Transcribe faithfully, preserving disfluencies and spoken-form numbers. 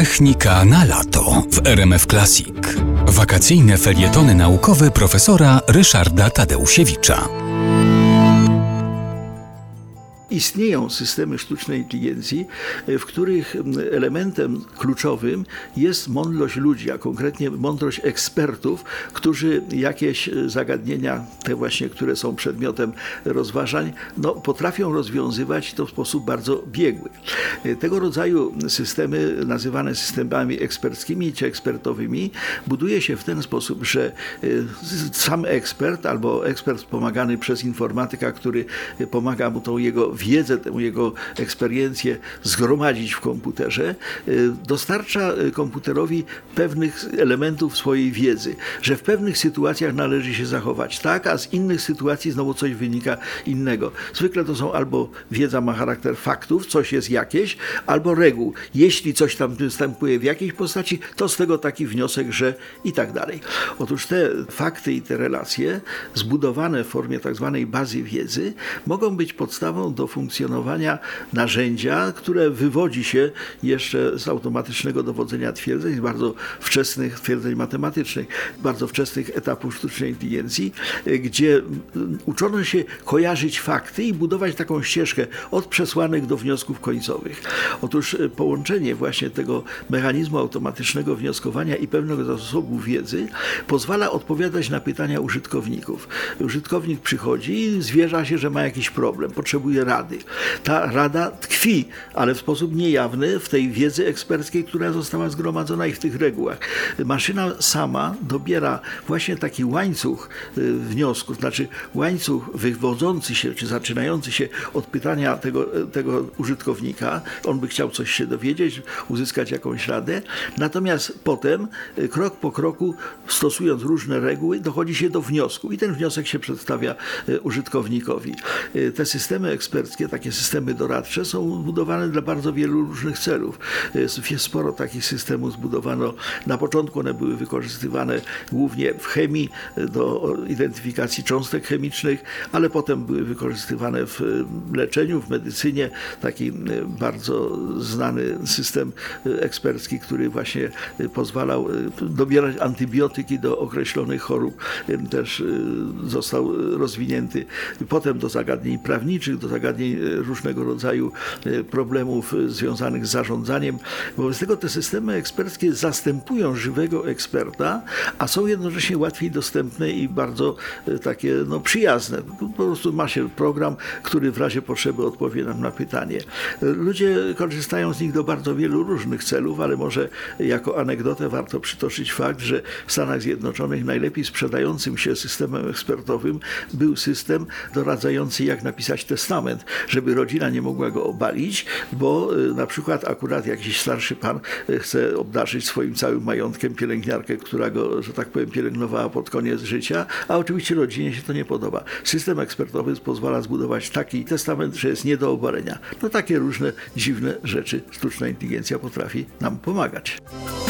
Technika na lato w R M F Classic. Wakacyjne felietony naukowe profesora Ryszarda Tadeusiewicza. Istnieją systemy sztucznej inteligencji, w których elementem kluczowym jest mądrość ludzi, a konkretnie mądrość ekspertów, którzy jakieś zagadnienia, te właśnie, które są przedmiotem rozważań, no, potrafią rozwiązywać to w sposób bardzo biegły. Tego rodzaju systemy, nazywane systemami eksperckimi czy ekspertowymi, buduje się w ten sposób, że sam ekspert albo ekspert wspomagany przez informatyka, który pomaga mu tą jego wiedzę, tę jego eksperiencję zgromadzić w komputerze, dostarcza komputerowi pewnych elementów swojej wiedzy, że w pewnych sytuacjach należy się zachować tak, a z innych sytuacji znowu coś wynika innego. Zwykle to są albo wiedza ma charakter faktów, coś jest jakieś, albo reguł. Jeśli coś tam występuje w jakiejś postaci, to z tego taki wniosek, że i tak dalej. Otóż te fakty i te relacje zbudowane w formie tak zwanej bazy wiedzy mogą być podstawą do do funkcjonowania narzędzia, które wywodzi się jeszcze z automatycznego dowodzenia twierdzeń, z bardzo wczesnych twierdzeń matematycznych, bardzo wczesnych etapów sztucznej inteligencji, gdzie uczono się kojarzyć fakty i budować taką ścieżkę od przesłanek do wniosków końcowych. Otóż połączenie właśnie tego mechanizmu automatycznego wnioskowania i pewnego zasobu wiedzy pozwala odpowiadać na pytania użytkowników. Użytkownik przychodzi i zwierza się, że ma jakiś problem, potrzebuje rady. Ta rada tkwi, ale w sposób niejawny w tej wiedzy eksperckiej, która została zgromadzona i w tych regułach. Maszyna sama dobiera właśnie taki łańcuch wniosków, znaczy łańcuch wywodzący się, czy zaczynający się od pytania tego, tego użytkownika. On by chciał coś się dowiedzieć, uzyskać jakąś radę. Natomiast potem, krok po kroku, stosując różne reguły, dochodzi się do wniosku i ten wniosek się przedstawia użytkownikowi. Te systemy eksperckie, takie systemy doradcze są budowane dla bardzo wielu różnych celów. Jest sporo takich systemów zbudowano. Na początku one były wykorzystywane głównie w chemii do identyfikacji cząstek chemicznych, ale potem były wykorzystywane w leczeniu, w medycynie. Taki bardzo znany system ekspercki, który właśnie pozwalał dobierać antybiotyki do określonych chorób, też został rozwinięty. Potem do zagadnień prawniczych, do zagadnień różnego rodzaju problemów związanych z zarządzaniem. Wobec tego te systemy eksperckie zastępują żywego eksperta, a są jednocześnie łatwiej dostępne i bardzo takie no, przyjazne. Po prostu ma się program, który w razie potrzeby odpowie nam na pytanie. Ludzie korzystają z nich do bardzo wielu różnych celów, ale może jako anegdotę warto przytoczyć fakt, że w Stanach Zjednoczonych najlepiej sprzedającym się systemem ekspertowym był system doradzający, jak napisać testament, żeby rodzina nie mogła go obalić, bo na przykład akurat jakiś starszy pan chce obdarzyć swoim całym majątkiem pielęgniarkę, która go, że tak powiem, pielęgnowała pod koniec życia, a oczywiście rodzinie się to nie podoba. System ekspertowy pozwala zbudować taki testament, że jest nie do obalenia. No takie różne dziwne rzeczy sztuczna inteligencja potrafi nam pomagać.